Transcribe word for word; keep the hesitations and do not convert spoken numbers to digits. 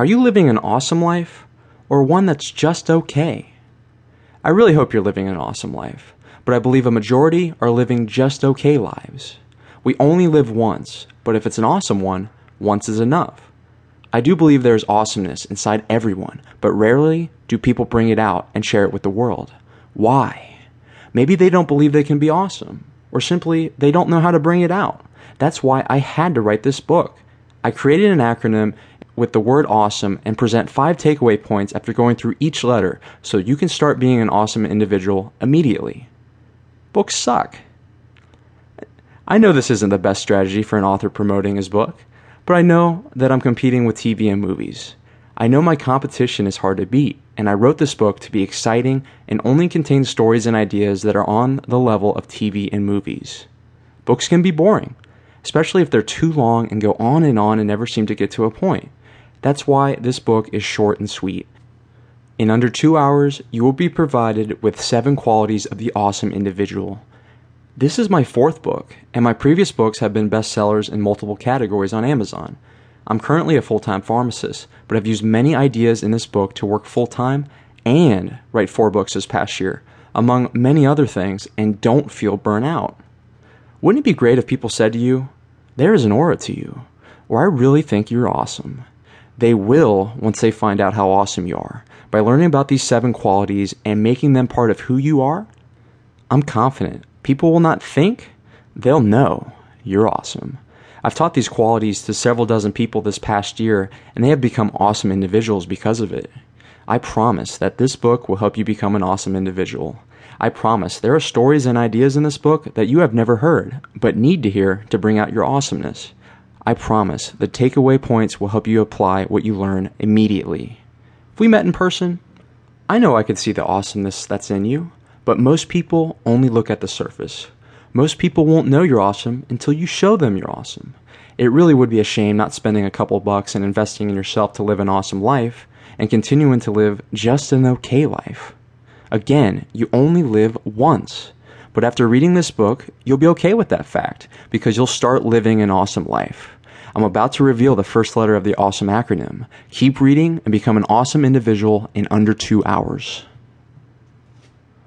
Are you living an awesome life or one that's just okay? I really hope you're living an awesome life, but I believe a majority are living just okay lives. We only live once, but if it's an awesome one, once is enough. I do believe there is awesomeness inside everyone, but rarely do people bring it out and share it with the world. Why? Maybe they don't believe they can be awesome, or simply they don't know how to bring it out. That's why I had to write this book. I created an acronym with the word awesome and present five takeaway points after going through each letter so you can start being an awesome individual immediately. Books suck. I know this isn't the best strategy for an author promoting his book, but I know that I'm competing with T V and movies. I know my competition is hard to beat, and I wrote this book to be exciting and only contain stories and ideas that are on the level of T V and movies. Books can be boring, especially if they're too long and go on and on and never seem to get to a point. That's why this book is short and sweet. In under two hours, you will be provided with seven qualities of the awesome individual. This is my fourth book, and my previous books have been bestsellers in multiple categories on Amazon. I'm currently a full-time pharmacist, but I've used many ideas in this book to work full-time and write four books this past year, among many other things, and don't feel burnt out. Wouldn't it be great if people said to you, "There is an aura to you," or "I really think you're awesome"? They will once they find out how awesome you are. By learning about these seven qualities and making them part of who you are, I'm confident people will not think, they'll know you're awesome. I've taught these qualities to several dozen people this past year, and they have become awesome individuals because of it. I promise that this book will help you become an awesome individual. I promise there are stories and ideas in this book that you have never heard, but need to hear to bring out your awesomeness. I promise the takeaway points will help you apply what you learn immediately. If we met in person, I know I could see the awesomeness that's in you, but most people only look at the surface. Most people won't know you're awesome until you show them you're awesome. It really would be a shame not spending a couple bucks and investing in yourself to live an awesome life and continuing to live just an okay life. Again, you only live once, but after reading this book, you'll be okay with that fact because you'll start living an awesome life. I'm about to reveal the first letter of the awesome acronym. Keep reading and become an awesome individual in under two hours.